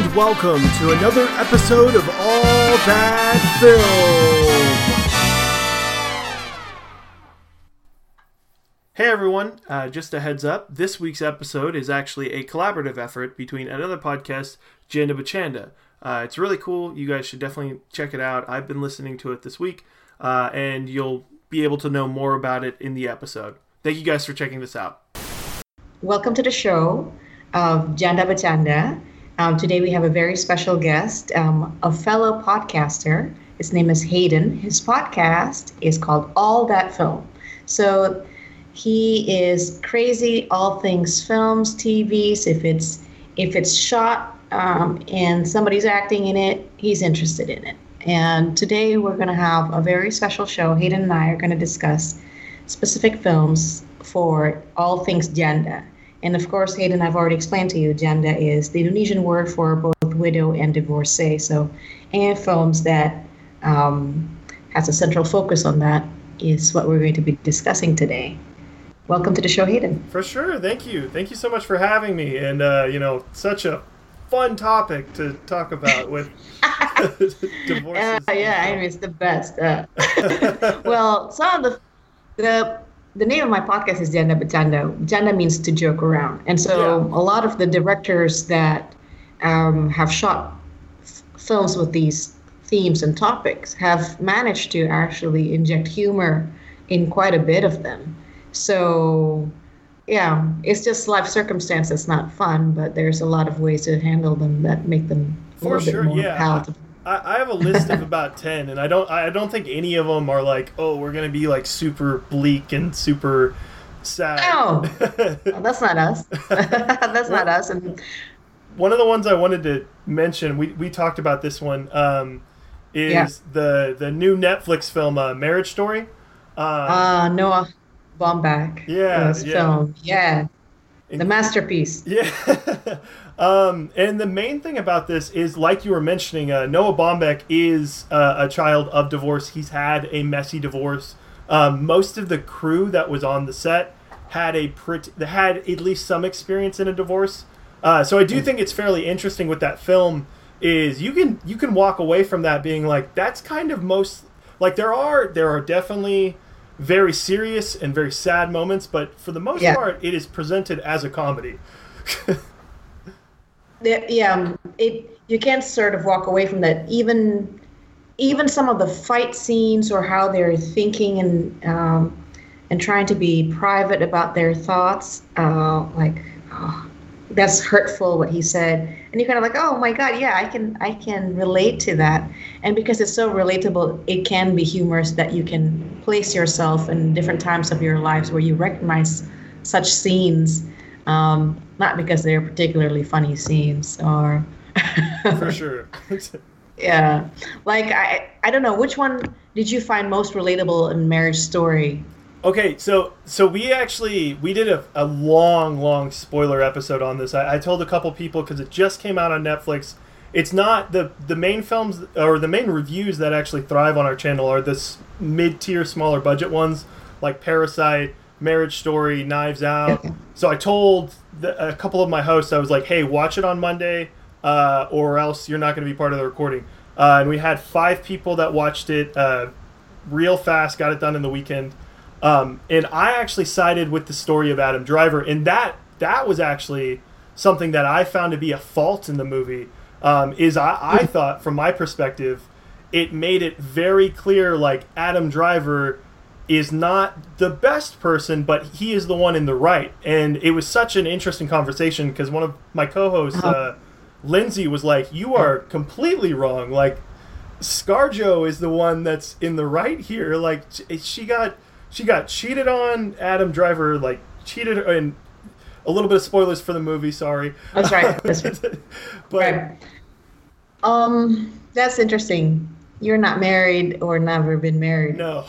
and welcome to another episode of All That Film. Hey everyone, just a heads up, this week's episode is actually a collaborative effort between another podcast, Janda Becanda. It's really cool, you guys should definitely check it out. I've been listening to it this week, and you'll be able to know more about it in the episode. Thank you guys for checking this out. Welcome to the show of Janda Becanda. Today we have a very special guest, a fellow podcaster. His name is Hayden. His podcast is called All That Film. So he is crazy, all things films, TVs. If it's shot and somebody's acting in it, he's interested in it. And today we're going to have a very special show. Hayden and I are going to discuss specific films for all things Janda. And of course, Hayden, I've already explained to you, Janda is the Indonesian word for both widow and divorcee. So any films that has a central focus on that is what we're going to be discussing today. Welcome to the show, Hayden. For sure. Thank you. Thank you so much for having me. And, such a fun topic to talk about with divorces. I mean, it's the best. Well, some of the name of my podcast is Janda Becanda. Janda means to joke around. And so a lot of the directors that have shot films with these themes and topics have managed to actually inject humor in quite a bit of them. So, yeah, it's just life circumstance that's not fun, but there's a lot of ways to handle them that make them a little bit more palatable. I have a list of about 10, and I don't think any of them are like, oh, we're gonna be like super bleak and super sad. No, that's not us. Not us. And one of the ones I wanted to mention, we talked about this one, is the new Netflix film Marriage Story. Noah Baumbach. Film. Yeah. The masterpiece. Yeah. And the main thing about this is, like you were mentioning, Noah Baumbach is a child of divorce. He's had a messy divorce. Most of the crew that was on the set had at least some experience in a divorce. So I do think it's fairly interesting with that film is you can walk away from that being like, that's kind of most like there are definitely very serious and very sad moments, but for the most part, it is presented as a comedy. You can't sort of walk away from that. Even some of the fight scenes or how they're thinking and trying to be private about their thoughts, that's hurtful what he said. And you're kind of like, oh my God, yeah, I can relate to that. And because it's so relatable, it can be humorous that you can place yourself in different times of your lives where you recognize such scenes. Not because they're particularly funny scenes or for sure. Yeah. Like I don't know, which one did you find most relatable in Marriage Story? Okay, so we did a long spoiler episode on this. I told a couple people because it just came out on Netflix. It's not the main films or the main reviews that actually thrive on our channel are the mid-tier smaller budget ones like Parasite, Marriage Story, Knives Out. Okay. So I told a couple of my hosts, I was like, hey, watch it on Monday or else you're not going to be part of the recording. And we had 5 people that watched it real fast, got it done in the weekend. And I actually sided with the story of Adam Driver. And that was actually something that I found to be a fault in the movie is I thought from my perspective, it made it very clear like Adam Driver is not the best person, but he is the one in the right. And it was such an interesting conversation because one of my co-hosts, Lindsay, was like, you are completely wrong. Like, ScarJo is the one that's in the right here. Like, she got cheated on. Adam Driver, like, cheated. And a little bit of spoilers for the movie, sorry. That's right. That's right. But, right. That's interesting. You're not married or never been married. No.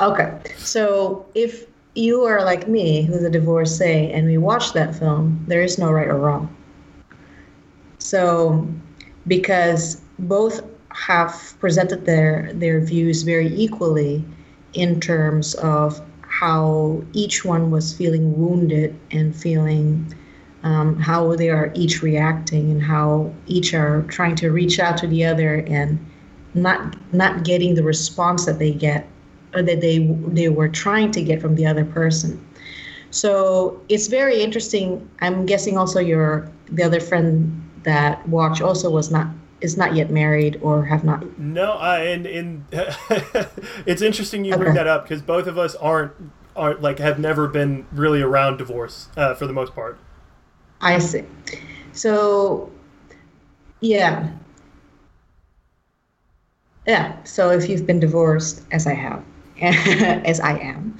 Okay, so if you are like me, who's a divorcee, and we watch that film, there is no right or wrong. So, because both have presented their views very equally in terms of how each one was feeling wounded and feeling how they are each reacting and how each are trying to reach out to the other and not getting the response that they get or that they were trying to get from the other person. So it's very interesting. I'm guessing also the other friend that watched also is not yet married or have not. No, and it's interesting you bring that up because both of us aren't like have never been really around divorce for the most part. I see. So, yeah. Yeah. So if you've been divorced, as I have, as I am,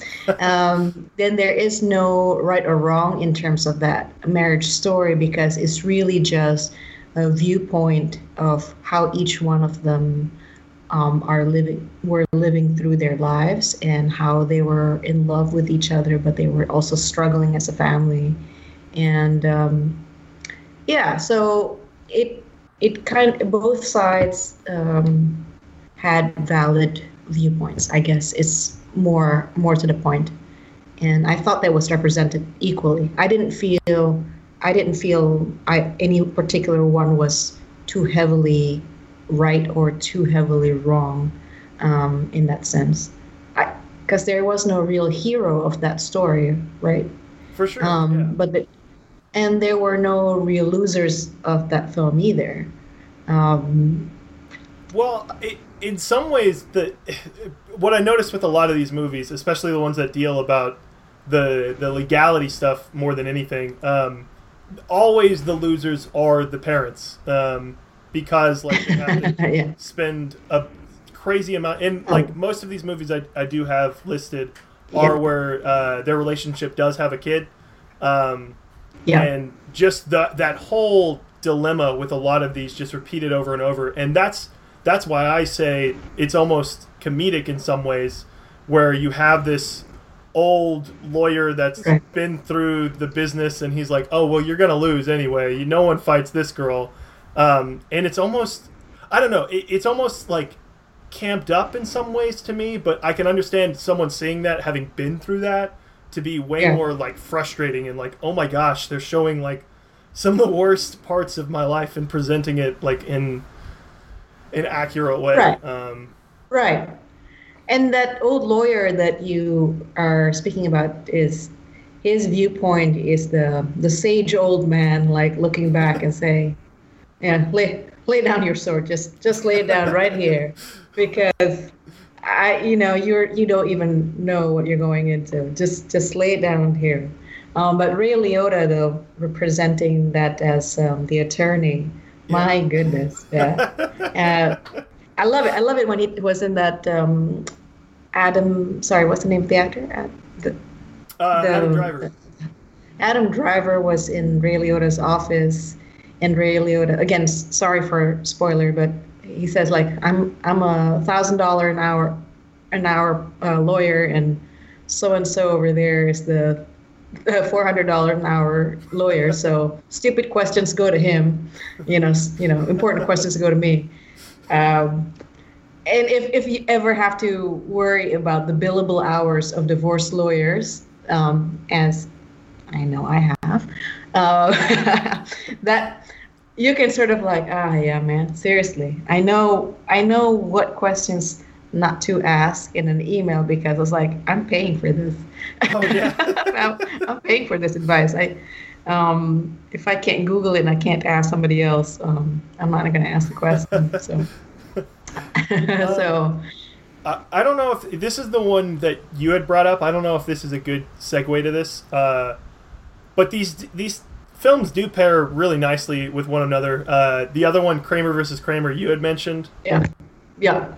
then there is no right or wrong in terms of that marriage story because it's really just a viewpoint of how each one of them were living through their lives and how they were in love with each other, but they were also struggling as a family. And so it kind of, both sides had valid viewpoints. I guess it's more to the point. And I thought that was represented equally. I didn't feel any particular one was too heavily right or too heavily wrong in that sense. Because there was no real hero of that story, right? For sure. And there were no real losers of that film either. In some ways, what I noticed with a lot of these movies, especially the ones that deal about the legality stuff more than anything, always the losers are the parents because like they have to spend a crazy amount. And like most of these movies I do have listed are where their relationship does have a kid. And just that whole dilemma with a lot of these just repeated over and over. And that's why I say it's almost comedic in some ways where you have this old lawyer that's been through the business and he's like, oh, well, you're going to lose anyway. No one fights this girl. And it's almost, I don't know, it's almost like camped up in some ways to me, but I can understand someone seeing that, having been through that, to be way more like frustrating and like, oh my gosh, they're showing like some of the worst parts of my life and presenting it like in an accurate way. Right. And that old lawyer that you are speaking about is his viewpoint is the sage old man, like looking back and saying, yeah, lay down your sword. Just lay it down right here because you don't even know what you're going into. Just lay it down here. But Ray Liotta, though, representing that as the attorney, my goodness. Yeah. I love it. I love it when it was in that what's the name of the actor? Adam Driver. Adam Driver was in Ray Liotta's office, and Ray Liotta, again, sorry for spoiler, but he says like, I'm $1,000 an hour lawyer, and so and so over there is the $400 an hour lawyer. So stupid questions go to him, important questions go to me. And if you ever have to worry about the billable hours of divorce lawyers, as I know I have, that you can sort of like, yeah, man, seriously. I know what questions not to ask in an email because it's like, I'm paying for this. Oh, yeah. I'm paying for this advice. If I can't Google it and I can't ask somebody else, I'm not going to ask the question. So, I don't know if this is the one that you had brought up. I don't know if this is a good segue to this. But these films do pair really nicely with one another. The other one, Kramer versus Kramer, you had mentioned. Yeah.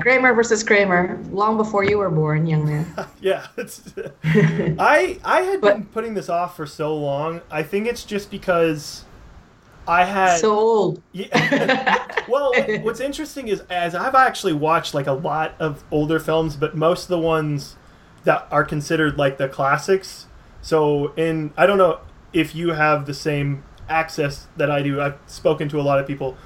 Kramer versus Kramer, long before you were born, young man. Yeah. I had been putting this off for so long. I think it's just because I had... So old. Yeah. Well, what's interesting is as I've actually watched like a lot of older films, but most of the ones that are considered like the classics. So I don't know if you have the same access that I do. I've spoken to a lot of people.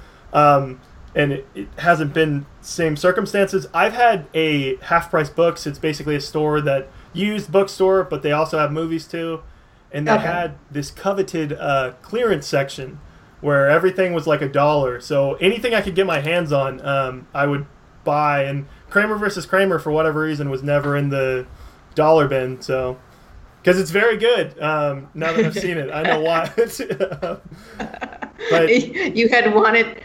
And it hasn't been same circumstances. I've had a Half Price Books. It's basically a store that used bookstore, but they also have movies too. and they had this coveted clearance section where everything was like $1. So anything I could get my hands on, I would buy. And Kramer versus Kramer, for whatever reason, was never in the dollar bin. So, because it's very good. Now that I've seen it, I know why. But you had wanted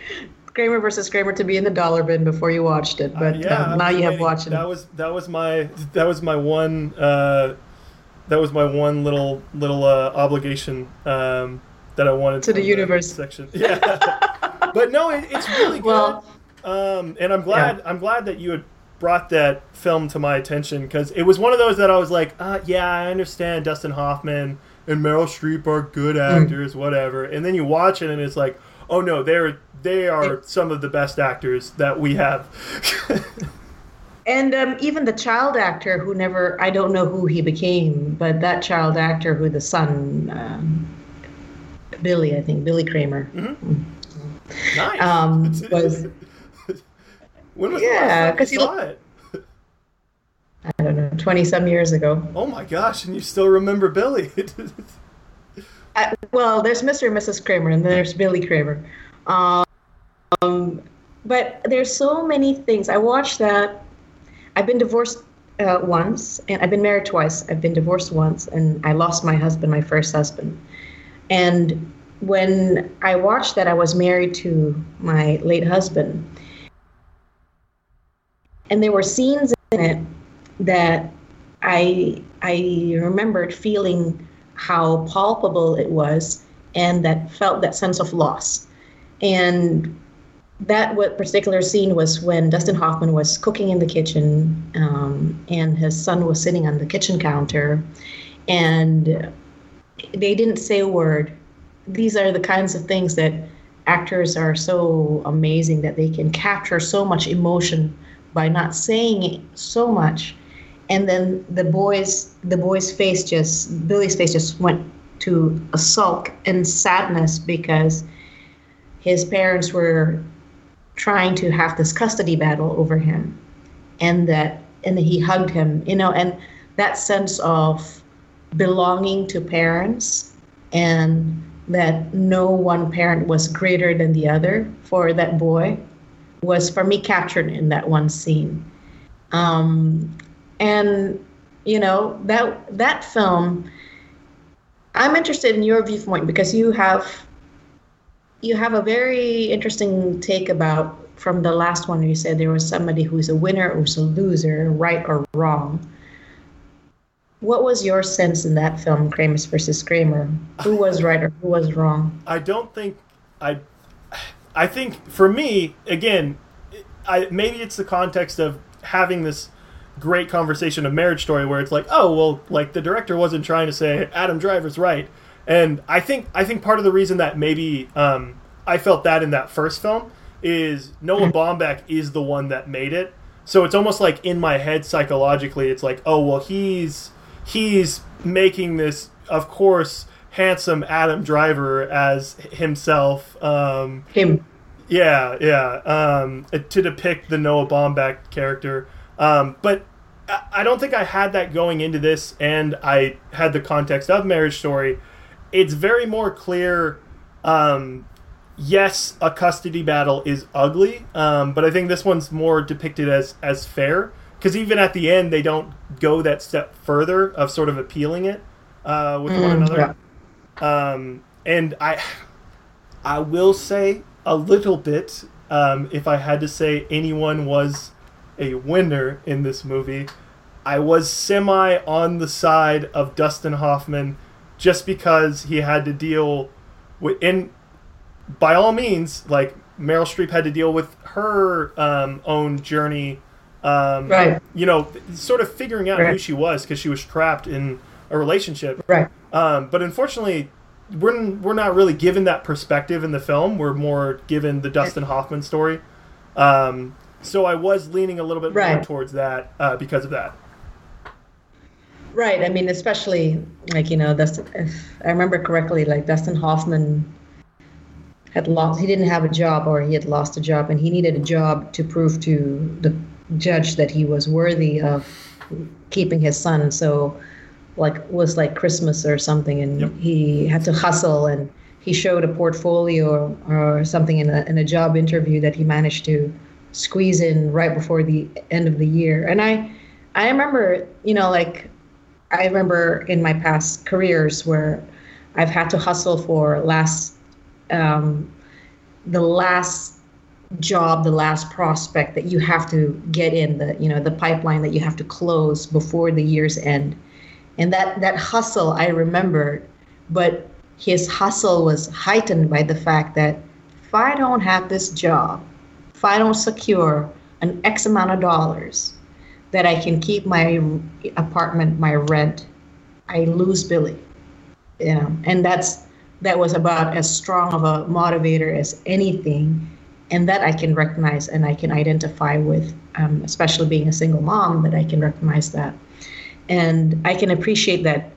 Kramer versus Kramer to be in the dollar bin before you watched it, but now you have watched it. That was my one little obligation that I wanted to the universe section. Yeah, but no, it's really good. Well, and I'm glad that you had brought that film to my attention, because it was one of those that I was like, I understand Dustin Hoffman and Meryl Streep are good actors, whatever. And then you watch it and it's like, oh no, they are some of the best actors that we have. And even the child actor who I don't know who he became, but that child actor who the son, Billy Kramer. Mm-hmm. Nice. Was... When was the last time you saw it? I don't know, 20-some years ago. Oh my gosh, and you still remember Billy. Well, there's Mr. and Mrs. Kramer, and there's Billy Kramer. But there's so many things. I watched that. I've been divorced once, and I've been married twice. I've been divorced once, and I lost my husband, my first husband. And when I watched that, I was married to my late husband. And there were scenes in it that I remembered feeling how palpable it was, and that felt that sense of loss. And that particular scene was when Dustin Hoffman was cooking in the kitchen, and his son was sitting on the kitchen counter, and they didn't say a word. These are the kinds of things that actors are so amazing, that they can capture so much emotion by not saying so much. And then Billy's face just went to a sulk and sadness, because his parents were trying to have this custody battle over him, and that he hugged him, and that sense of belonging to parents, and that no one parent was greater than the other for that boy, was for me captured in that one scene. And that film, I'm interested in your viewpoint, because you have a very interesting take about, from the last one, you said there was somebody who's a winner, who's a loser, right or wrong. What was your sense in that film, Kramer versus Kramer? Who was right or who was wrong? I think for me, again, maybe it's the context of having this great conversation of Marriage Story, where it's like, oh, well, like the director wasn't trying to say Adam Driver's right. And I think part of the reason that maybe I felt that in that first film is Noah Baumbach is the one that made it. So it's almost like in my head psychologically, it's like, oh, well, he's making this, of course, handsome Adam Driver as himself. Him. Yeah. To depict the Noah Baumbach character. But I don't think I had that going into this, and I had the context of Marriage Story. It's very more clear, yes, a custody battle is ugly, but I think this one's more depicted as fair, because even at the end, they don't go that step further of sort of appealing it with one another. Yeah. And I will say a little bit, if I had to say anyone was a winner in this movie, I was semi on the side of Dustin Hoffman, just because he had to deal with, and by all means, like Meryl Streep had to deal with her own journey, right. Sort of figuring out who she was, because she was trapped in a relationship. Right. But unfortunately, we're not really given that perspective in the film. We're more given the Dustin Hoffman story. So I was leaning a little bit more towards that because of that. Right. I mean, especially like, Dustin, if I remember correctly, like Dustin Hoffman he didn't have a job, or he had lost a job, and he needed a job to prove to the judge that he was worthy of keeping his son. So like was like Christmas or something, and he had to hustle, and he showed a portfolio or something in a job interview that he managed to squeeze in right before the end of the year. And I remember, you know, like I remember in my past careers where I've had to hustle for the last job, the last prospect that you have to get in, the, you know, the pipeline that you have to close before the year's end. And that hustle I remembered, but his hustle was heightened by the fact that if I don't have this job, if I don't secure an X amount of dollars that I can keep my apartment, my rent, I lose Billy. You know, and that was about as strong of a motivator as anything, and that I can recognize and I can identify with, especially being a single mom, that I can recognize that. And I can appreciate that.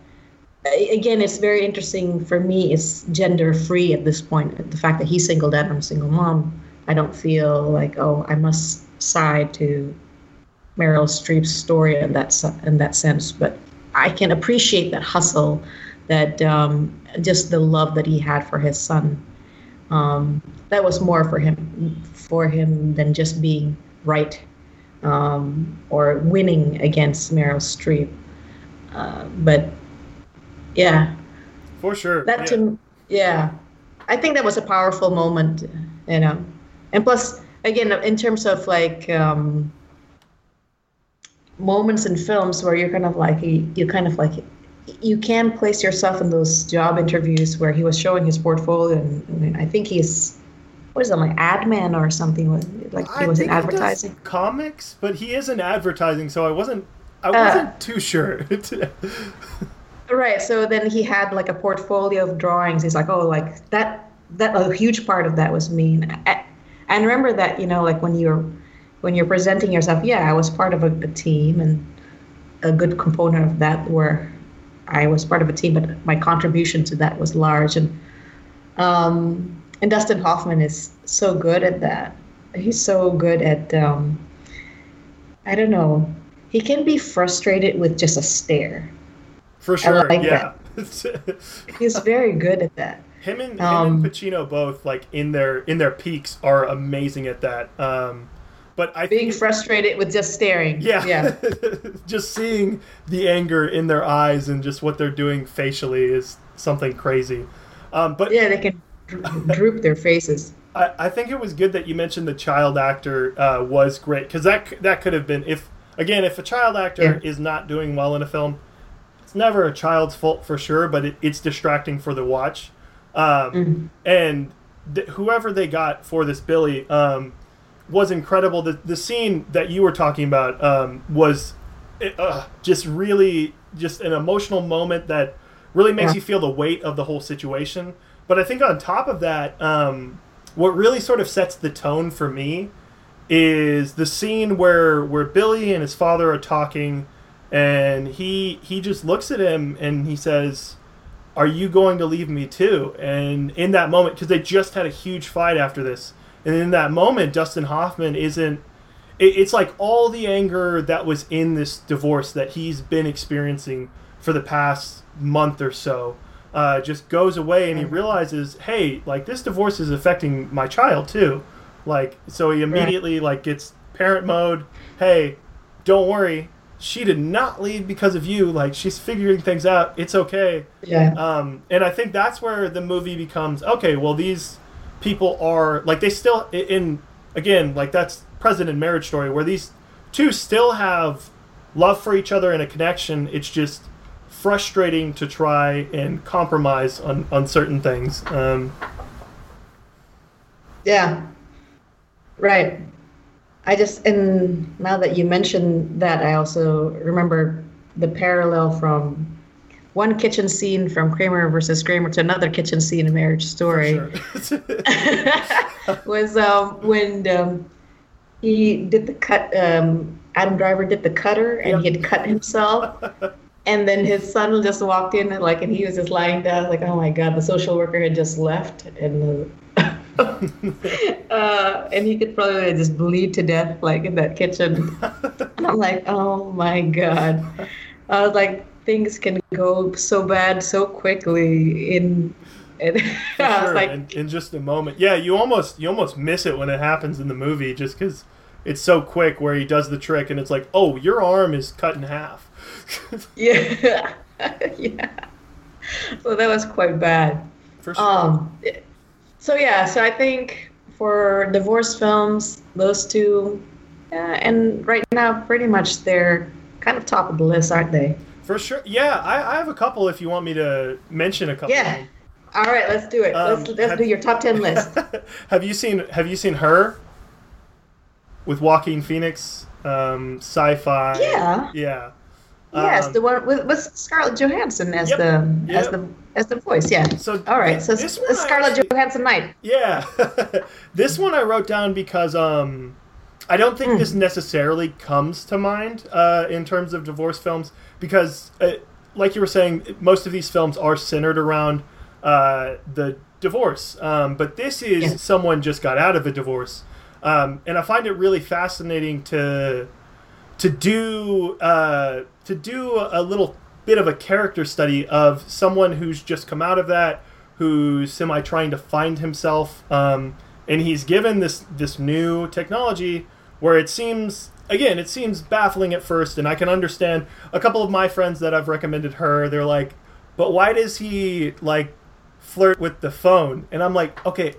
Again, it's very interesting for me. It's gender free at this point. The fact that he's single dad, I'm a single mom. I don't feel like, oh, I must side to Meryl Streep's story in that sense. But I can appreciate that hustle, that just the love that he had for his son. That was more for him than just being right or winning against Meryl Streep. But yeah, for sure. I think that was a powerful moment, you know. And plus, again, in terms of like moments in films where you're kind of like you can place yourself in those job interviews where he was showing his portfolio, and I think he's ad man or something, like he was in advertising. He does comics, but he is in advertising, so I wasn't too sure. Right. So then he had like a portfolio of drawings. He's like, oh, like that a huge part of that was me. And I remember that, you know, like when you're presenting yourself, I was part of a team, and a good component of that were. I was part of a team, but my contribution to that was large. And Dustin Hoffman is so good at that. He's so good at, I don't know, he can be frustrated with just a stare. For sure, he's very good at that. Him and Pacino both, like in their peaks, are amazing at that. But being frustrated with just staring. Yeah. Just seeing the anger in their eyes and just what they're doing facially is something crazy. But yeah, they can droop their faces. I think it was good that you mentioned the child actor was great, because that could have been, if a child actor is not doing well in a film, it's never a child's fault for sure, but it's distracting for the watch. And whoever they got for this Billy... was incredible. The scene that you were talking about was just an emotional moment that really makes you feel the weight of the whole situation. But I think on top of that, what really sort of sets the tone for me is the scene where Billy and his father are talking, and he just looks at him and he says, "Are you going to leave me too?" And in that moment, because they just had a huge fight after this, and in that moment, Dustin Hoffman isn't... It's like all the anger that was in this divorce that he's been experiencing for the past month or so just goes away, and he realizes, hey, like, this divorce is affecting my child, too. Like, so he immediately like gets parent mode. Hey, don't worry. She did not leave because of you. Like, she's figuring things out. It's okay. Yeah. And I think that's where the movie becomes, okay, well, these... people are like, they still that's present in Marriage Story, where these two still have love for each other and a connection. It's just frustrating to try and compromise on certain things. And now that you mentioned that, I also remember the parallel from one kitchen scene from Kramer versus Kramer to another kitchen scene in Marriage Story. Sure. Was when he did the cut, Adam Driver did the cutter, and he had cut himself. And then his son just walked in and he was just lying down like, oh my God, the social worker had just left. And and he could probably just bleed to death in that kitchen. And I'm like, oh my God. I was like, things can go so bad so quickly in. I was like, in just a moment. Yeah, you almost miss it when it happens in the movie, just because it's so quick. Where he does the trick, and it's like, oh, your arm is cut in half. Yeah, yeah. So that was quite bad. For sure. So I think for divorce films, those two, and right now, pretty much they're kind of top of the list, aren't they? For sure. Yeah, I have a couple. If you want me to mention a couple. Yeah. All right, let's do it. Let's do your top 10 list. Have you seen Her? With Joaquin Phoenix, sci-fi. Yeah. Yeah. Yes, the one with Scarlett Johansson as the voice. Yeah. So all right, so it's Scarlett Johansson night. Yeah. This one I wrote down because I don't think this necessarily comes to mind in terms of divorce films because, like you were saying, most of these films are centered around. The divorce. But this is someone just got out of a divorce. And I find it really fascinating to do a little bit of a character study of someone who's just come out of that, who's semi trying to find himself. And he's given this new technology where it seems baffling at first. And I can understand a couple of my friends that I've recommended Her. They're like, but why does he flirt with the phone? And I'm like, okay,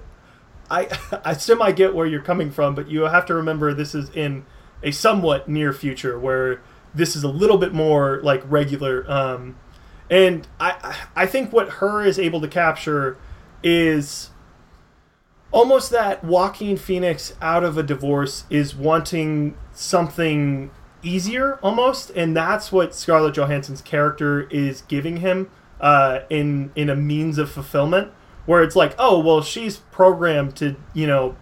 I semi get where you're coming from, but you have to remember this is in a somewhat near future where this is a little bit more regular. And I think what Her is able to capture is almost that Joaquin Phoenix out of a divorce is wanting something easier almost, and that's what Scarlett Johansson's character is giving him. In a means of fulfillment where it's like, oh, well, she's programmed to,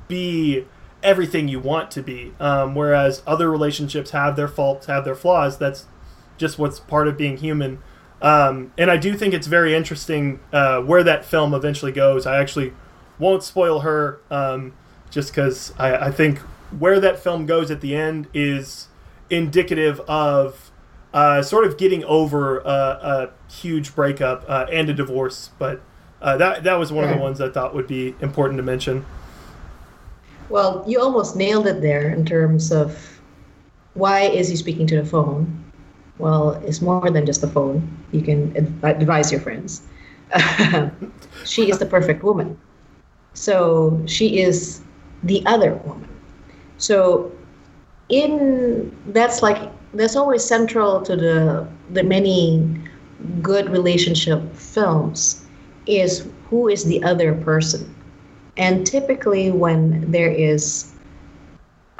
be everything you want to be. Whereas other relationships have their faults, have their flaws. That's just what's part of being human. And I do think it's very interesting where that film eventually goes. I actually won't spoil Her just because I think where that film goes at the end is indicative of sort of getting over a huge breakup and a divorce, but that was one of the ones I thought would be important to mention. Well, you almost nailed it there in terms of why is he speaking to the phone? Well, it's more than just the phone. You can advise your friends. She is the perfect woman. So she is the other woman. So that's always central to the many good relationship films is who is the other person. And typically when there is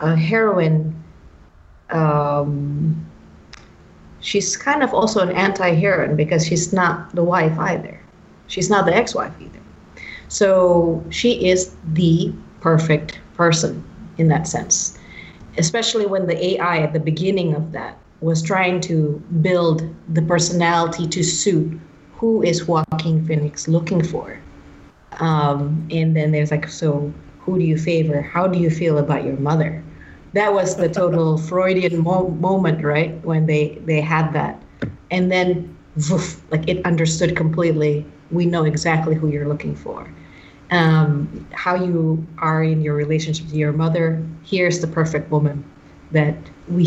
a heroine, she's kind of also an anti-heroine because she's not the wife either. She's not the ex-wife either. So she is the perfect person in that sense. Especially when the AI at the beginning of that was trying to build the personality to suit who is Joaquin Phoenix looking for. And then there's so who do you favor? How do you feel about your mother? That was the total Freudian moment, right? When they had that. And then it understood completely. We know exactly who you're looking for. How you are in your relationship to your mother, here's the perfect woman that we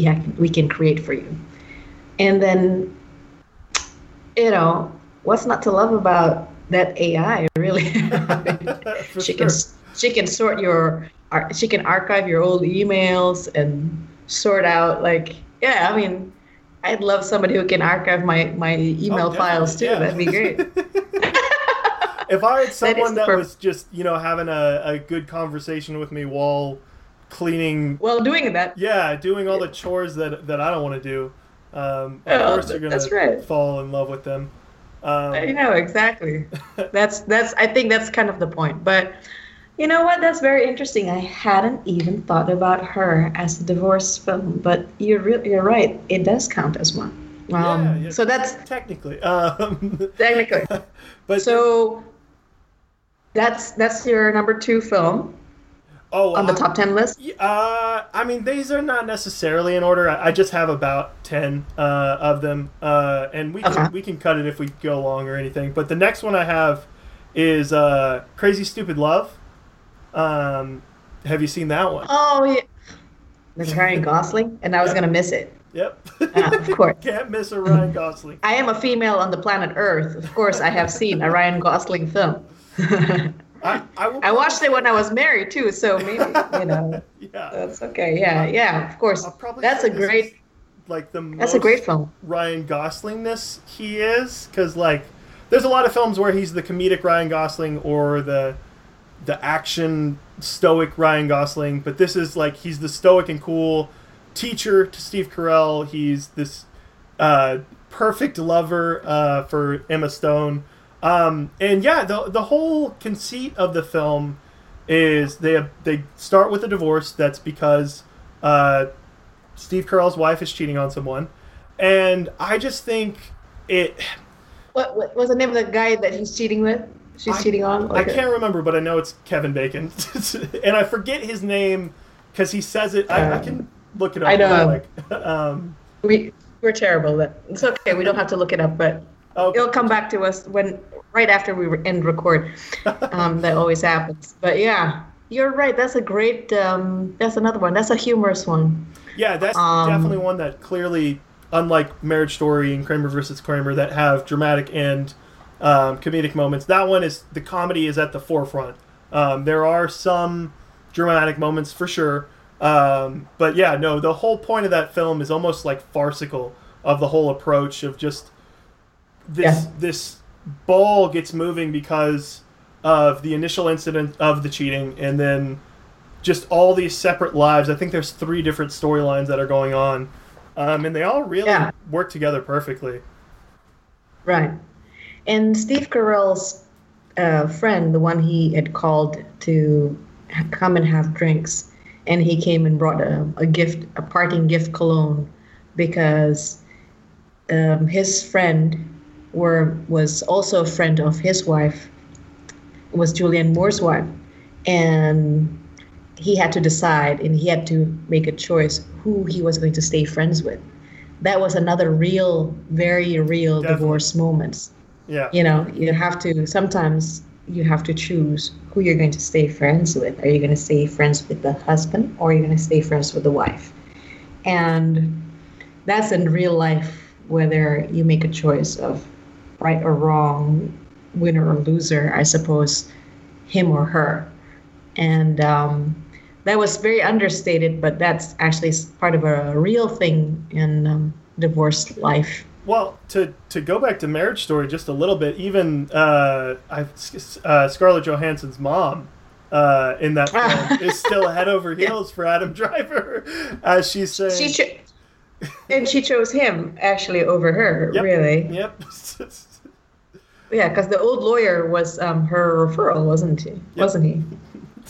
can create for you. And then, what's not to love about that AI, really? She can archive your old emails and sort out I'd love somebody who can archive my email files too. Yeah. That'd be great. If I had someone that was just, having a good conversation with me while cleaning... While doing that. Yeah, doing all the chores that I don't want to do. Of course you're going to fall in love with them. I know, exactly. That's. I think that's kind of the point. But you know what? That's very interesting. I hadn't even thought about Her as a divorce film. But you're right. It does count as one. So that's... Technically. Technically. But... So... That's your number 2 film. on the top 10 list? I mean, these are not necessarily in order. I just have about 10 of them, and we can cut it if we go long or anything. But the next one I have is Crazy Stupid Love. Have you seen that one? Oh, yeah. With Ryan Gosling, and I was going to miss it. Yep. Of course. Can't miss a Ryan Gosling. I am a female on the planet Earth. Of course, I have seen a Ryan Gosling film. I watched it when I was married, too, so maybe, you know. Yeah. That's okay. Yeah, yeah, of course. That's a great, like, the most that's a great film. Ryan Goslingness he is, because, like, there's a lot of films where he's the comedic Ryan Gosling or the action stoic Ryan Gosling, but this is like he's the stoic and cool teacher to Steve Carell. He's this perfect lover for Emma Stone, and yeah, the whole conceit of the film is they start with a divorce. That's because Steve Carell's wife is cheating on someone, and I just think it. What was the name of the guy that he's cheating with? She's cheating on? Like I can't remember, but I know it's Kevin Bacon. And I forget his name because he says it. I can look it up. I know. Like, we're terrible. But it's okay. We don't have to look it up, but okay. It'll come back to us right after we end record. That always happens. But yeah, you're right. That's a great, that's another one. That's a humorous one. Yeah, that's definitely one that clearly, unlike Marriage Story and Kramer versus Kramer, that have dramatic end. Comedic moments. That one is the comedy is at the forefront. There are some dramatic moments for sure, but yeah, no. The whole point of that film is almost like farcical of the whole approach of just this this ball gets moving because of the initial incident of the cheating, and then just all these separate lives. I think there's 3 different storylines that are going on, and they all really work together perfectly. Right. And Steve Carell's friend, the one he had called to come and have drinks, and he came and brought a gift, a parting gift cologne, because his friend was also a friend of his wife, was Julianne Moore's wife, and he had to decide, and he had to make a choice who he was going to stay friends with. That was another real, very real divorce moments. Yeah. You know, sometimes you have to choose who you're going to stay friends with. Are you going to stay friends with the husband, or are you going to stay friends with the wife? And that's in real life, whether you make a choice of right or wrong, winner or loser, I suppose, him or her. And that was very understated, but that's actually part of a real thing in divorce life. Well, to go back to Marriage Story just a little bit, even Scarlett Johansson's mom in that film is still head over heels for Adam Driver, as she's saying. And she chose him, actually, over her, really. Yep. Yeah, because the old lawyer was her referral, wasn't he?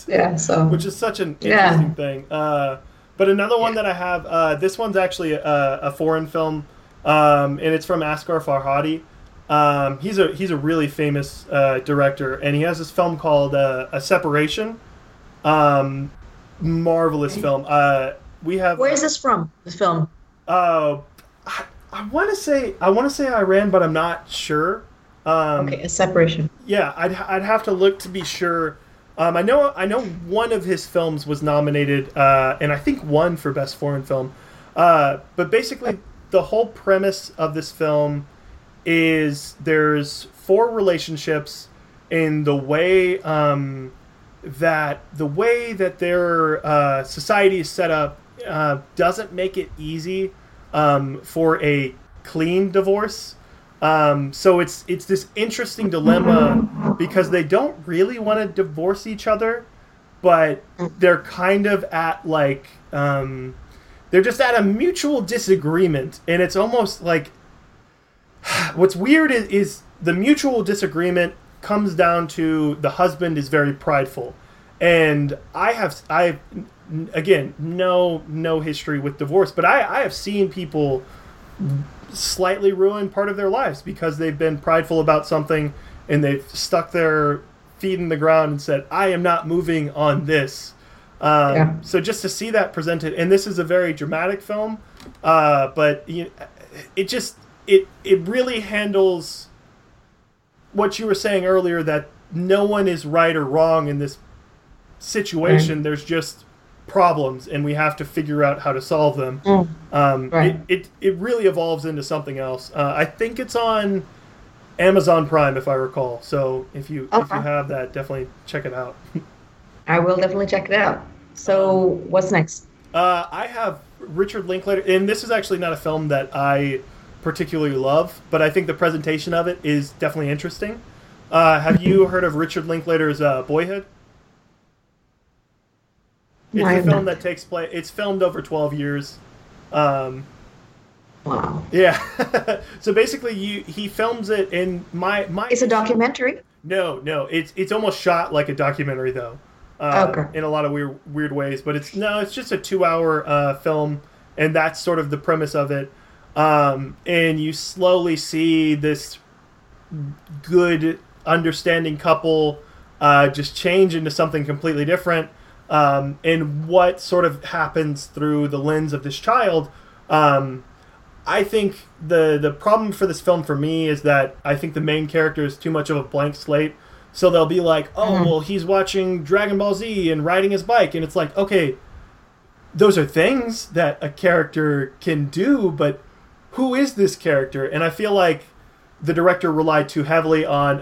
Yeah, so. Which is such an interesting thing. But another one that I have, this one's actually a foreign film. And it's from Asghar Farhadi. He's a really famous director, and he has this film called A Separation. Marvelous film. Where is this from? This film. I want to say Iran, but I'm not sure. A Separation. Yeah, I'd have to look to be sure. I know one of his films was nominated, and I think won for Best Foreign Film. But basically. The whole premise of this film is there's 4 relationships, and the way that their society is set up doesn't make it easy for a clean divorce. So it's this interesting dilemma because they don't really want to divorce each other, but they're kind of at like. They're just at a mutual disagreement, and it's almost like what's weird is the mutual disagreement comes down to the husband is very prideful, and I again no history with divorce, but I have seen people slightly ruin part of their lives because they've been prideful about something and they've stuck their feet in the ground and said, "I am not moving on this." So just to see that presented, and this is a very dramatic film, but it really handles what you were saying earlier, that no one is right or wrong in this situation. Right. There's just problems, and we have to figure out how to solve them. Mm. Right. It really evolves into something else. I think it's on Amazon Prime, if I recall. So if you have that, definitely check it out. I will definitely check it out. So what's next? I have Richard Linklater, and this is actually not a film that I particularly love, but I think the presentation of it is definitely interesting. Have you heard of Richard Linklater's Boyhood? It's a film that takes place. It's filmed over 12 years. Wow. Yeah. So basically, he films it in my. It's a documentary. No. It's almost shot like a documentary though. In a lot of weird ways, but it's just a 2-hour film, and that's sort of the premise of it. And you slowly see this good, understanding couple just change into something completely different. And what sort of happens through the lens of this child. I think the problem for this film for me is that I think the main character is too much of a blank slate. So they'll be like, he's watching Dragon Ball Z and riding his bike. And it's like, okay, those are things that a character can do, but who is this character? And I feel like the director relied too heavily on,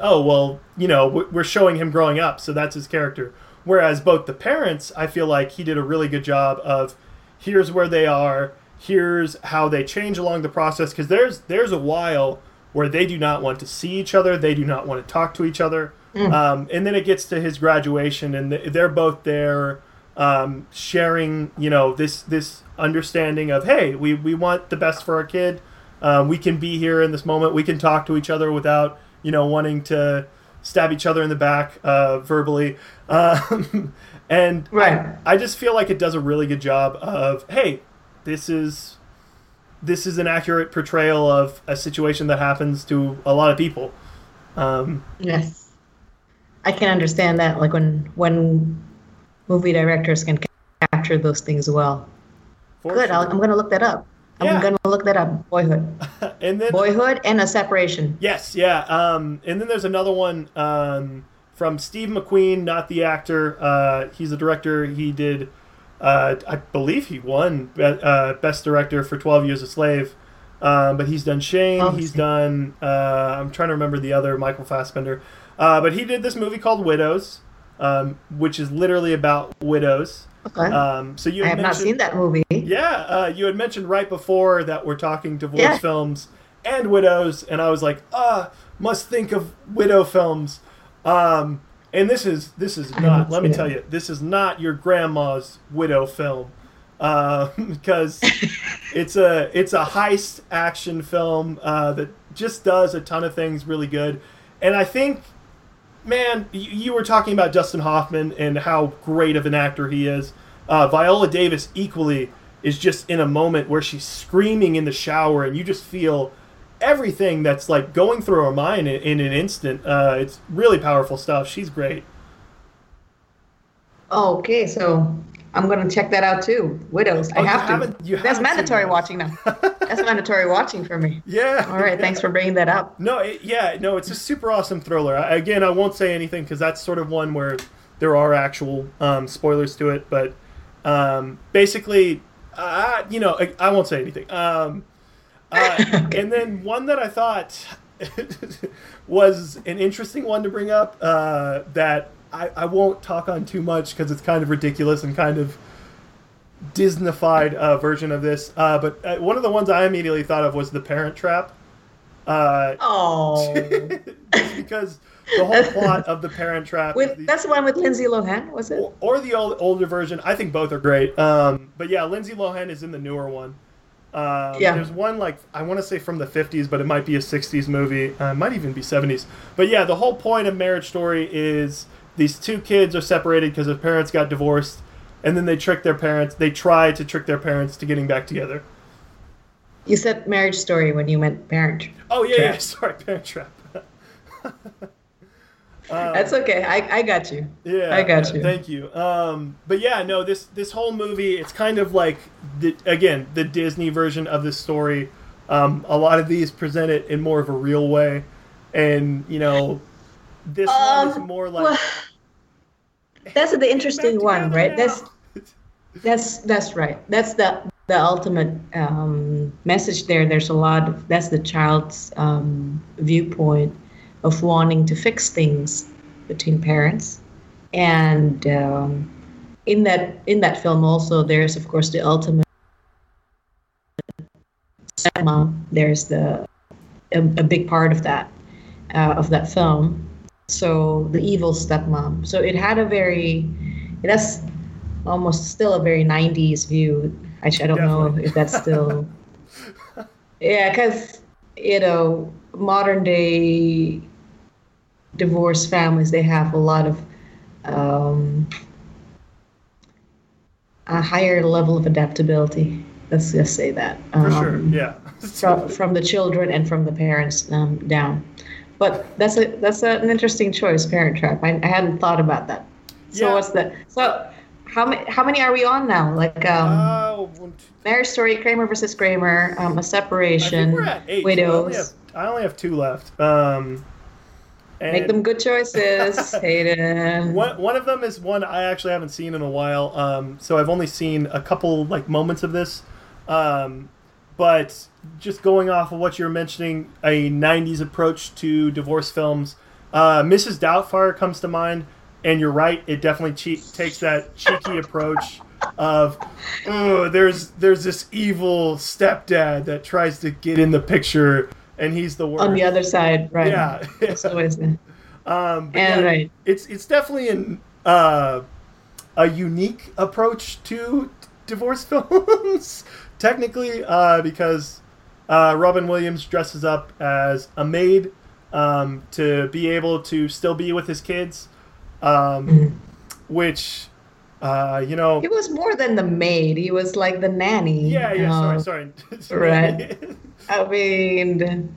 we're showing him growing up, so that's his character. Whereas both the parents, I feel like he did a really good job of, here's where they are, here's how they change along the process, because there's a while where they do not want to see each other, they do not want to talk to each other, and then it gets to his graduation, and they're both there sharing, this understanding of, hey, we want the best for our kid, we can be here in this moment, we can talk to each other without, wanting to stab each other in the back verbally. And right. I just feel like it does a really good job of, hey, this is an accurate portrayal of a situation that happens to a lot of people. Yes. I can understand that, like when movie directors can capture those things well. Good, I'm going to look that up. Boyhood. And then, Boyhood and A Separation. Yes, yeah. And then there's another one from Steve McQueen, not the actor. He's a director. He did, I believe he won Best Director for 12 Years a Slave. But he's done Shane. He's done, I'm trying to remember the other, Michael Fassbender. But he did this movie called Widows, which is literally about widows. Okay. So you I have not seen that movie. Yeah, you had mentioned right before that we're talking divorce films and widows, and I was like, must think of widow films. And this is not. Let me tell you, this is not your grandma's widow film, because it's a heist action film that just does a ton of things really good, and I think. Man, you were talking about Dustin Hoffman and how great of an actor he is. Viola Davis equally is just in a moment where she's screaming in the shower, and you just feel everything that's like going through her mind in an instant. It's really powerful stuff. She's great. Okay, so I'm going to check that out too. Widows. I have to. That's mandatory watching now. That's mandatory watching for me. Yeah. All right. Yeah. Thanks for bringing that up. No, it's a super awesome thriller. I won't say anything because that's sort of one where there are actual spoilers to it. But basically, I won't say anything. Okay. And then one that I thought was an interesting one to bring up that I won't talk on too much because it's kind of ridiculous and kind of Disney-fied version of this. But one of the ones I immediately thought of was The Parent Trap. Because the whole plot of The Parent Trap. That's the one with Lindsay Lohan, was it? Or the older version. I think both are great. But yeah, Lindsay Lohan is in the newer one. There's one, like, I want to say from the 50s, but it might be a 60s movie. It might even be 70s. But yeah, the whole point of Marriage Story is these two kids are separated because their parents got divorced, and then they trick their parents. They try to trick their parents to getting back together. You said Marriage Story when you meant Parent Trap. Oh, yeah, sorry, Parent Trap. That's okay. I got you. Yeah, I got you. Thank you. But yeah, no, this whole movie, it's kind of like the Disney version of this story. A lot of these present it in more of a real way, and this one is more like. Well, that's the interesting one, right? Now. That's right. That's the ultimate message there. There's a lot of that's the child's viewpoint of wanting to fix things between parents, and in that film also there's of course the ultimate stepmom. There's a big part of that film. So the evil stepmom. So it had a very that's almost still a very 90s view. Actually, I don't know if that's still because modern day divorced families, they have a lot of a higher level of adaptability. Let's just say that for sure. Yeah, from the children and from the parents down. But that's an interesting choice, Parent Trap. I hadn't thought about that. So how many are we on now? Like Marriage Story, Kramer versus Kramer, A Separation, I think we're at 8. Widows. I only have 2 left. Make them good choices, Hayden. One of them is one I actually haven't seen in a while. So I've only seen a couple moments of this. But just going off of what you're mentioning, a 90s approach to divorce films, Mrs. Doubtfire comes to mind. And you're right; it definitely takes that cheeky approach of, there's this evil stepdad that tries to get in the picture, and he's the worst. On the other side, right? Yeah, that's always there. Right, it's definitely a unique approach to divorce films, technically, because Robin Williams dresses up as a maid to be able to still be with his kids. Which, he was more than the maid. He was like the nanny. Yeah. Sorry. Right. I mean,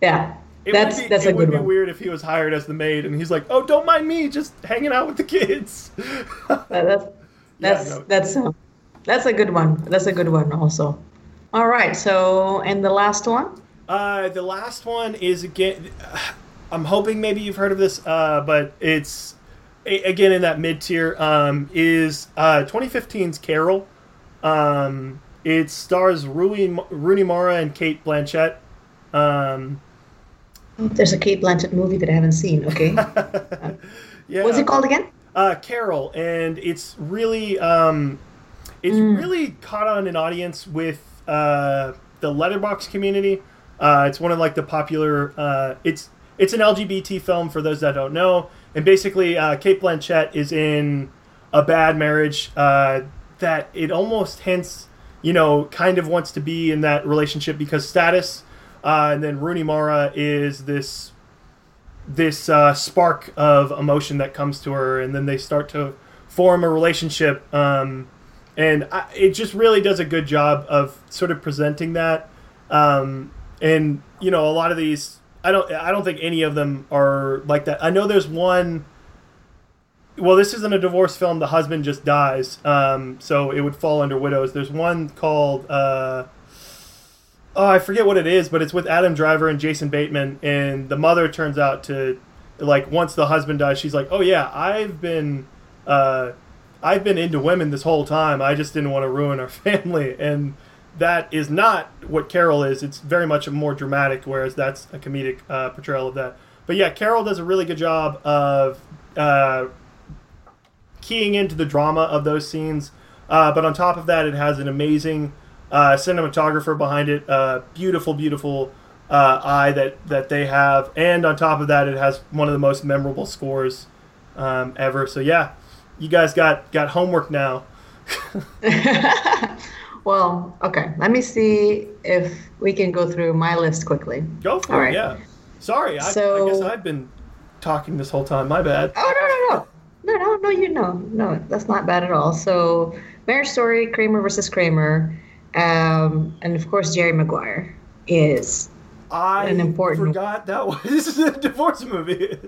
yeah. That's a good one. It would be weird if he was hired as the maid and he's like, "Oh, don't mind me, just hanging out with the kids." That's a good one. That's a good one also. All right. So, and the last one. The last one is again. I'm hoping maybe you've heard of this, but it's, again, in that mid-tier, is 2015's Carol. It stars Rooney Mara and Cate Blanchett. There's a Cate Blanchett movie that I haven't seen, okay. What's it called again? Carol, and it's really really caught on an audience with the letterboxd community. It's one of the popular... It's an LGBT film for those that don't know, and basically Cate Blanchett is in a bad marriage that it almost hints, kind of wants to be in that relationship because status, and then Rooney Mara is this spark of emotion that comes to her, and then they start to form a relationship, and it just really does a good job of sort of presenting that, and a lot of these. I don't think any of them are like that. I know there's one. Well, this isn't a divorce film. The husband just dies, so it would fall under Widows. There's one called I forget what it is, but it's with Adam Driver and Jason Bateman, and the mother turns out to once the husband dies, she's like, "Oh yeah, I've been into women this whole time. I just didn't want to ruin our family." And that is not what Carol is. It's very much more dramatic, whereas that's a comedic portrayal of that. But yeah, Carol does a really good job of keying into the drama of those scenes. But on top of that, it has an amazing cinematographer behind it, beautiful, beautiful eye that they have. And on top of that, it has one of the most memorable scores ever. So yeah, you guys got homework now. Well, okay. Let me see if we can go through my list quickly. Go for it, right. Yeah. Sorry, I guess I've been talking this whole time. My bad. Oh, no. No, that's not bad at all. So, Marriage Story, Kramer versus Kramer, and, of course, Jerry Maguire is I forgot that was a divorce movie.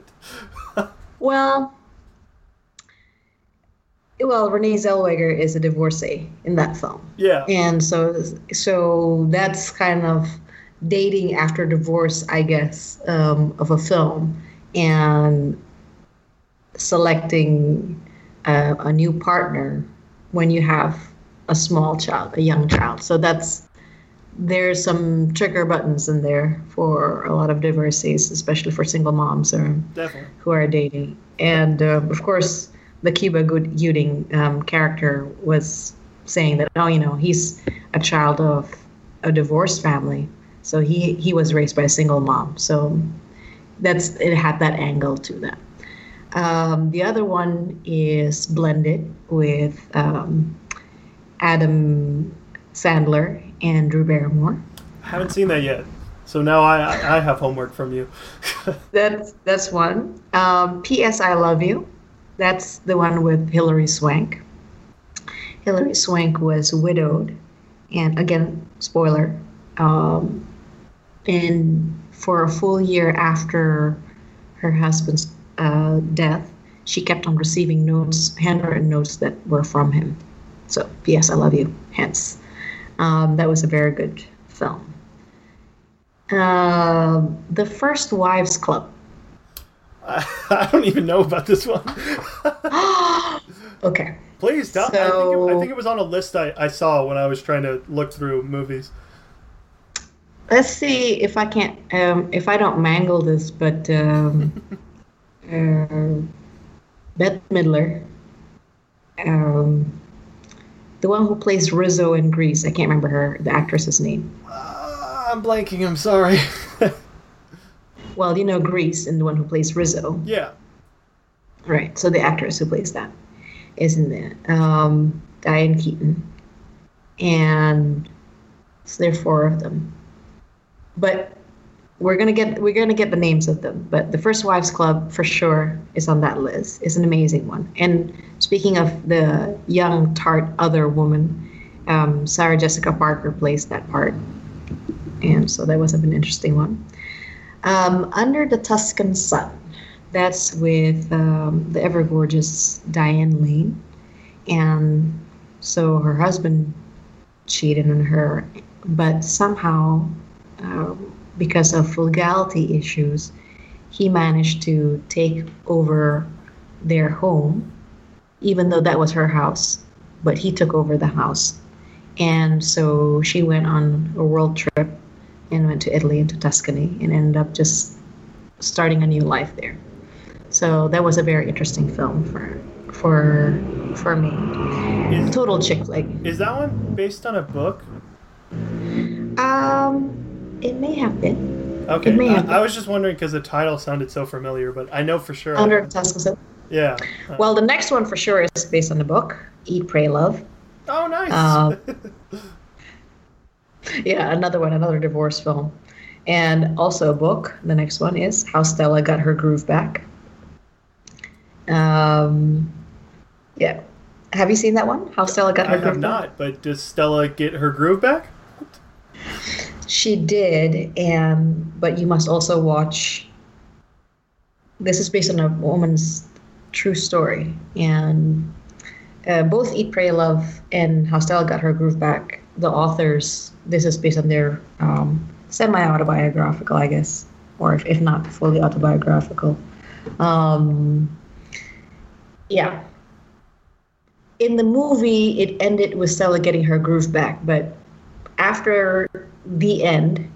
Well, Renee Zellweger is a divorcee in that film. Yeah. And so that's kind of dating after divorce, I guess, of a film, and selecting a new partner when you have a small child, a young child. So there's some trigger buttons in there for a lot of divorcees, especially for single moms or who are dating. And of course, the Kiba Gooding character was saying that, he's a child of a divorced family. So he was raised by a single mom. So it had that angle to that. The other one is Blended with Adam Sandler and Drew Barrymore. I haven't seen that yet. So now I have homework from you. That's one. P.S. I Love You. That's the one with Hilary Swank. Hilary Swank was widowed. And again, spoiler. And for a full year after her husband's death, she kept on receiving notes, handwritten notes that were from him. So, P.S. I Love You, hence. That was a very good film. The First Wives Club. I don't even know about this one. Okay. Please tell me. So, I think it was on a list I saw when I was trying to look through movies. Let's see if I can't, if I don't mangle this, but Bette Midler, the one who plays Rizzo in Grease. I can't remember the actress's name. I'm blanking, I'm sorry. Well, Grease and the one who plays Rizzo. Yeah. Right, so the actress who plays that is in there. Diane Keaton. And so there are four of them. But we're gonna get the names of them. But the First Wives Club for sure is on that list. It's an amazing one. And speaking of the young tart other woman, Sarah Jessica Parker plays that part, and so that was an interesting one. Under the Tuscan Sun, that's with the ever gorgeous Diane Lane, and so her husband cheated on her, but somehow. Because of legality issues, he managed to take over their home, even though that was her house, but he took over the house. And so she went on a world trip and went to Italy and to Tuscany and ended up just starting a new life there. So that was a very interesting film for me. Total chick flick. Is that one based on a book? It may have been. Okay. It may have been. I was just wondering because the title sounded so familiar, but I know for sure. Under the Tuscan Sun. Yeah. Well, the next one for sure is based on the book, Eat, Pray, Love. Oh, nice. Yeah, another divorce film. And also a book. The next one is How Stella Got Her Groove Back. Yeah. Have you seen that one? How Stella Got Her Groove Back? I have not, but does Stella get her groove back? She did, but you must also watch. This is based on a woman's true story, and both Eat, Pray, Love and How Stella Got Her Groove Back, the authors, this is based on their semi-autobiographical, I guess, or if not fully autobiographical. Yeah. In the movie, it ended with Stella getting her groove back, but after the end,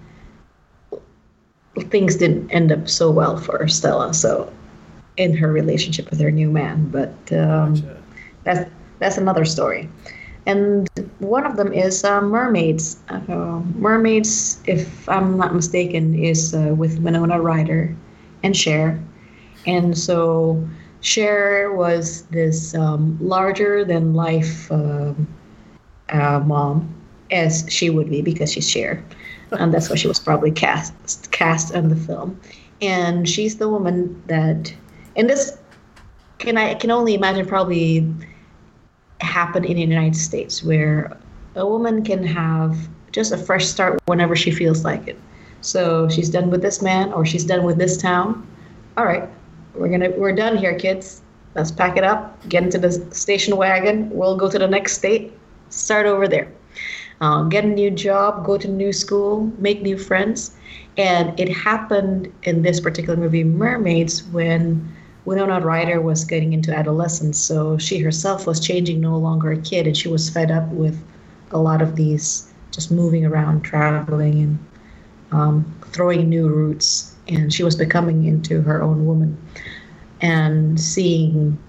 things didn't end up so well for Stella. So, in her relationship with her new man, but gotcha. That's another story. And one of them is Mermaids. Mermaids, if I'm not mistaken, is with Winona Ryder and Cher. And so, Cher was this larger-than-life mom. As she would be because she's Cher, and that's why she was probably cast in the film. And she's the woman that, and this I can only imagine probably happened in the United States, where a woman can have just a fresh start whenever she feels like it. So she's done with this man, or she's done with this town. All right, we're done here, kids. Let's pack it up, get into the station wagon. We'll go to the next state, start over there. Get a new job, go to new school, make new friends. And it happened in this particular movie, Mermaids, when Winona Ryder was getting into adolescence. So she herself was changing, no longer a kid, and she was fed up with a lot of these just moving around, traveling, and throwing new roots. And she was becoming into her own woman, and seeing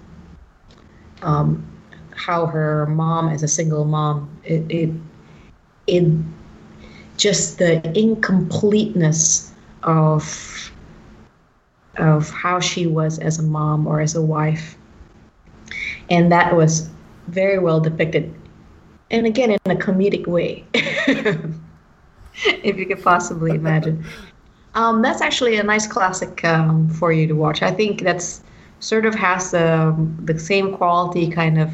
how her mom, as a single mom, it just the incompleteness of how she was as a mom or as a wife. And that was very well depicted. And again, in a comedic way, if you could possibly imagine. That's actually a nice classic for you to watch. I think that's sort of has the same quality, kind of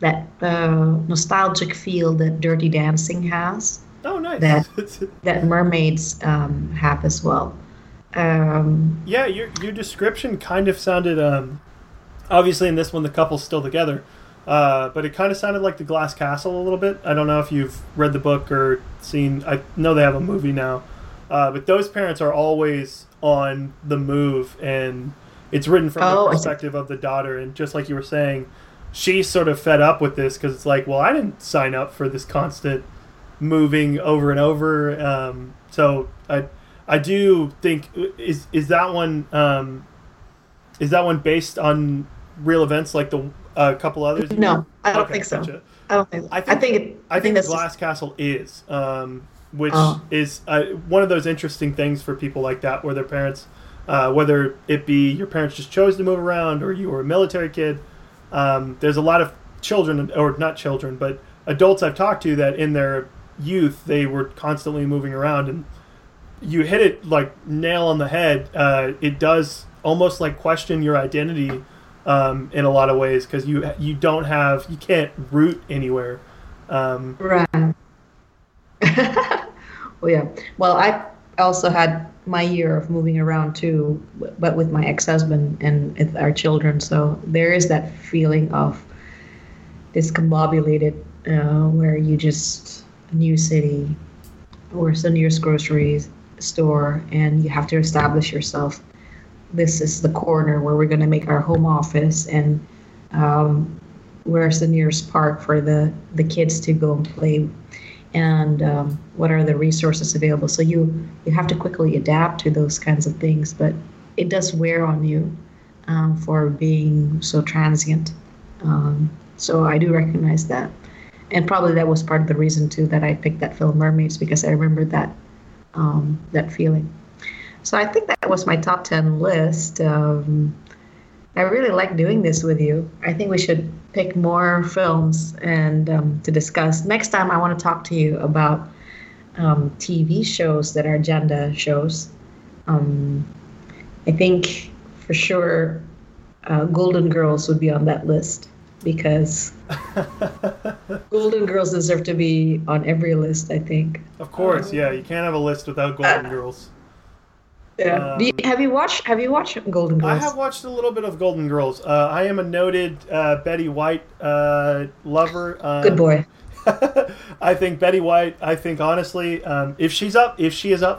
that nostalgic feel that Dirty Dancing has. Oh, nice. That Mermaids have as well. Yeah, your description kind of sounded, obviously in this one the couple's still together, but it kind of sounded like The Glass Castle a little bit. I don't know if you've read the book or seen, I know they have a movie now, but those parents are always on the move, and it's written from the perspective of the daughter. And just like you were saying, she's sort of fed up with this because it's like, well, I didn't sign up for this constant moving over and over. So I do think, is that one based on real events like a couple others? No, I don't think so. Gotcha. I don't think so. I think The Glass Castle is, which is one of those interesting things for people like that, where their parents, whether it be your parents just chose to move around or you were a military kid. There's a lot of children, or not children, but adults I've talked to that in their youth, they were constantly moving around, and you hit it like nail on the head. It does almost like question your identity in a lot of ways, because you can't root anywhere. Right. Well, yeah. Well, I also had my year of moving around too, but with my ex-husband and with our children. So there is that feeling of discombobulated, where you just new city or some nearest grocery store, and you have to establish yourself. This is the corner where we're going to make our home office, and where's the nearest park for the kids to go and play, and what are the resources available. So you have to quickly adapt to those kinds of things, but it does wear on you for being so transient. So I do recognize that. And probably that was part of the reason, too, that I picked that film Mermaids, because I remember that feeling. So I think that was my top 10 list. I really like doing this with you. I think we should pick more films and to discuss. Next time, I want to talk to you about TV shows that are gender shows. I think for sure Golden Girls would be on that list, because Golden Girls deserve to be on every list, I think. Of course, yeah. You can't have a list without Golden Girls. Yeah. Have you watched Golden Girls? I have watched a little bit of Golden Girls. I am a noted Betty White lover. Good boy. I think Betty White, honestly, if she is up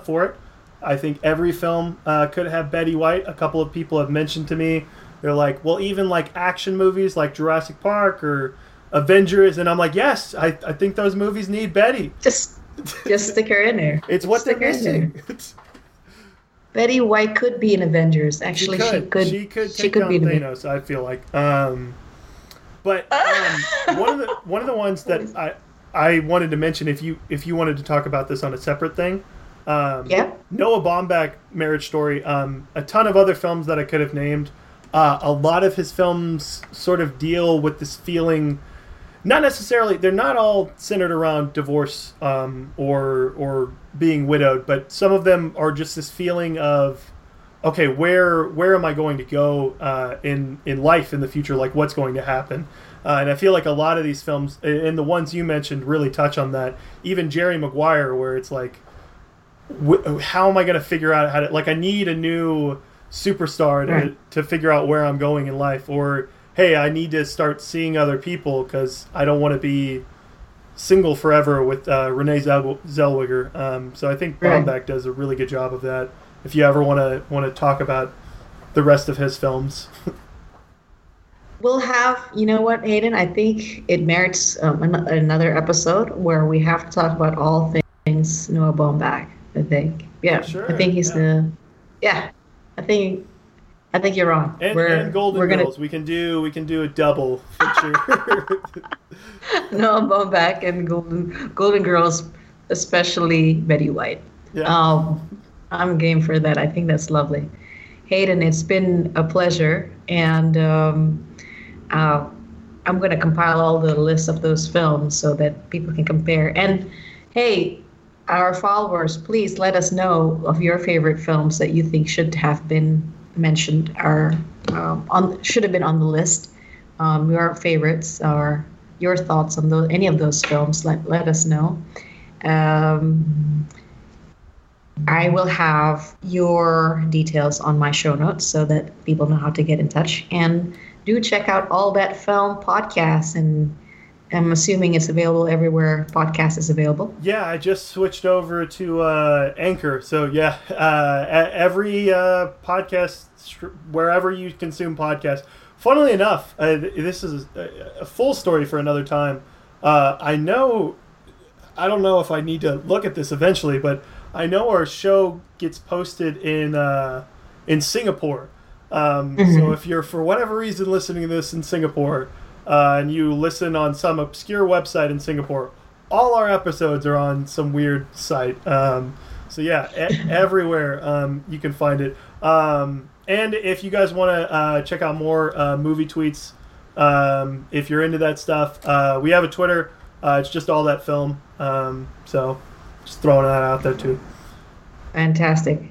for it, I think every film could have Betty White. A couple of people have mentioned to me, they're like, well, even like action movies like Jurassic Park or Avengers, and I'm like, yes, I think those movies need Betty. Just stick her in there. It's what they're missing. Betty White could be in Avengers. Actually, she could be in Thanos, I feel like. One of the ones that I wanted to mention, if you wanted to talk about this on a separate thing, Noah Baumbach, Marriage Story, a ton of other films that I could have named. A lot of his films sort of deal with this feeling. Not necessarily, they're not all centered around divorce or being widowed, but some of them are just this feeling of, okay, where am I going to go in life in the future? Like, what's going to happen? And I feel like a lot of these films, and the ones you mentioned, really touch on that. Even Jerry Maguire, where it's like, how am I going to figure out how to, like, I need a new superstar to figure out where I'm going in life, or, hey, I need to start seeing other people because I don't want to be single forever with Renee Zellweger. So I think Baumbach does a really good job of that. If you ever want to talk about the rest of his films. We'll have, you know what, Hayden, I think it merits another episode where we have to talk about all things Noah Baumbach, I think. Yeah, sure, I think he's the... Yeah, I think you're wrong. And Golden Girls. We can do a double feature. Noah Baumbach and Golden Girls, especially Betty White. Yeah. I'm game for that. I think that's lovely. Hayden, it's been a pleasure, and I'm going to compile all the lists of those films so that people can compare. And hey, our followers, please let us know of your favorite films that you think should have been mentioned or should have been on the list. Your favorites or your thoughts on any of those films. Let us know. I will have your details on my show notes so that people know how to get in touch. And do check out All That Film podcast, and I'm assuming it's available everywhere podcast is available. Yeah, I just switched over to Anchor. So yeah, every podcast, wherever you consume podcasts. Funnily enough, this is a full story for another time. I don't know if I need to look at this eventually, but I know our show gets posted in Singapore. So if you're, for whatever reason, listening to this in Singapore and you listen on some obscure website in Singapore, all our episodes are on some weird site. So yeah, everywhere you can find it. And if you guys want to check out more movie tweets, if you're into that stuff, we have a Twitter. It's just All That Film. So just throwing that out there too. Fantastic.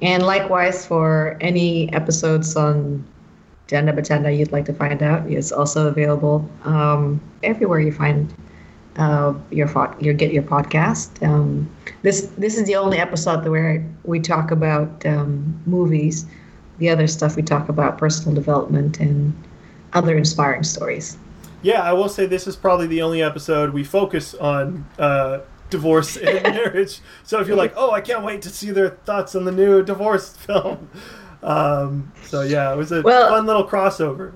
And likewise, for any episodes on Janda Becanda you'd like to find out, it's also available everywhere you find your podcast. This is the only episode where we talk about movies. The other stuff we talk about personal development and other inspiring stories. Yeah, I will say this is probably the only episode we focus on divorce and marriage. So if you're like, oh, I can't wait to see their thoughts on the new divorce film. So yeah, it was a fun little crossover.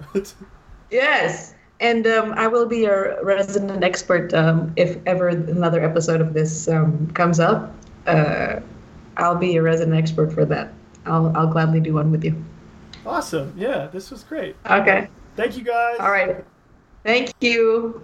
Yes. And I will be your resident expert if ever another episode of this comes up. I'll be a resident expert for that. I'll gladly do one with you. Awesome. Yeah, this was great. Okay. Thank you, guys. All right. Thank you.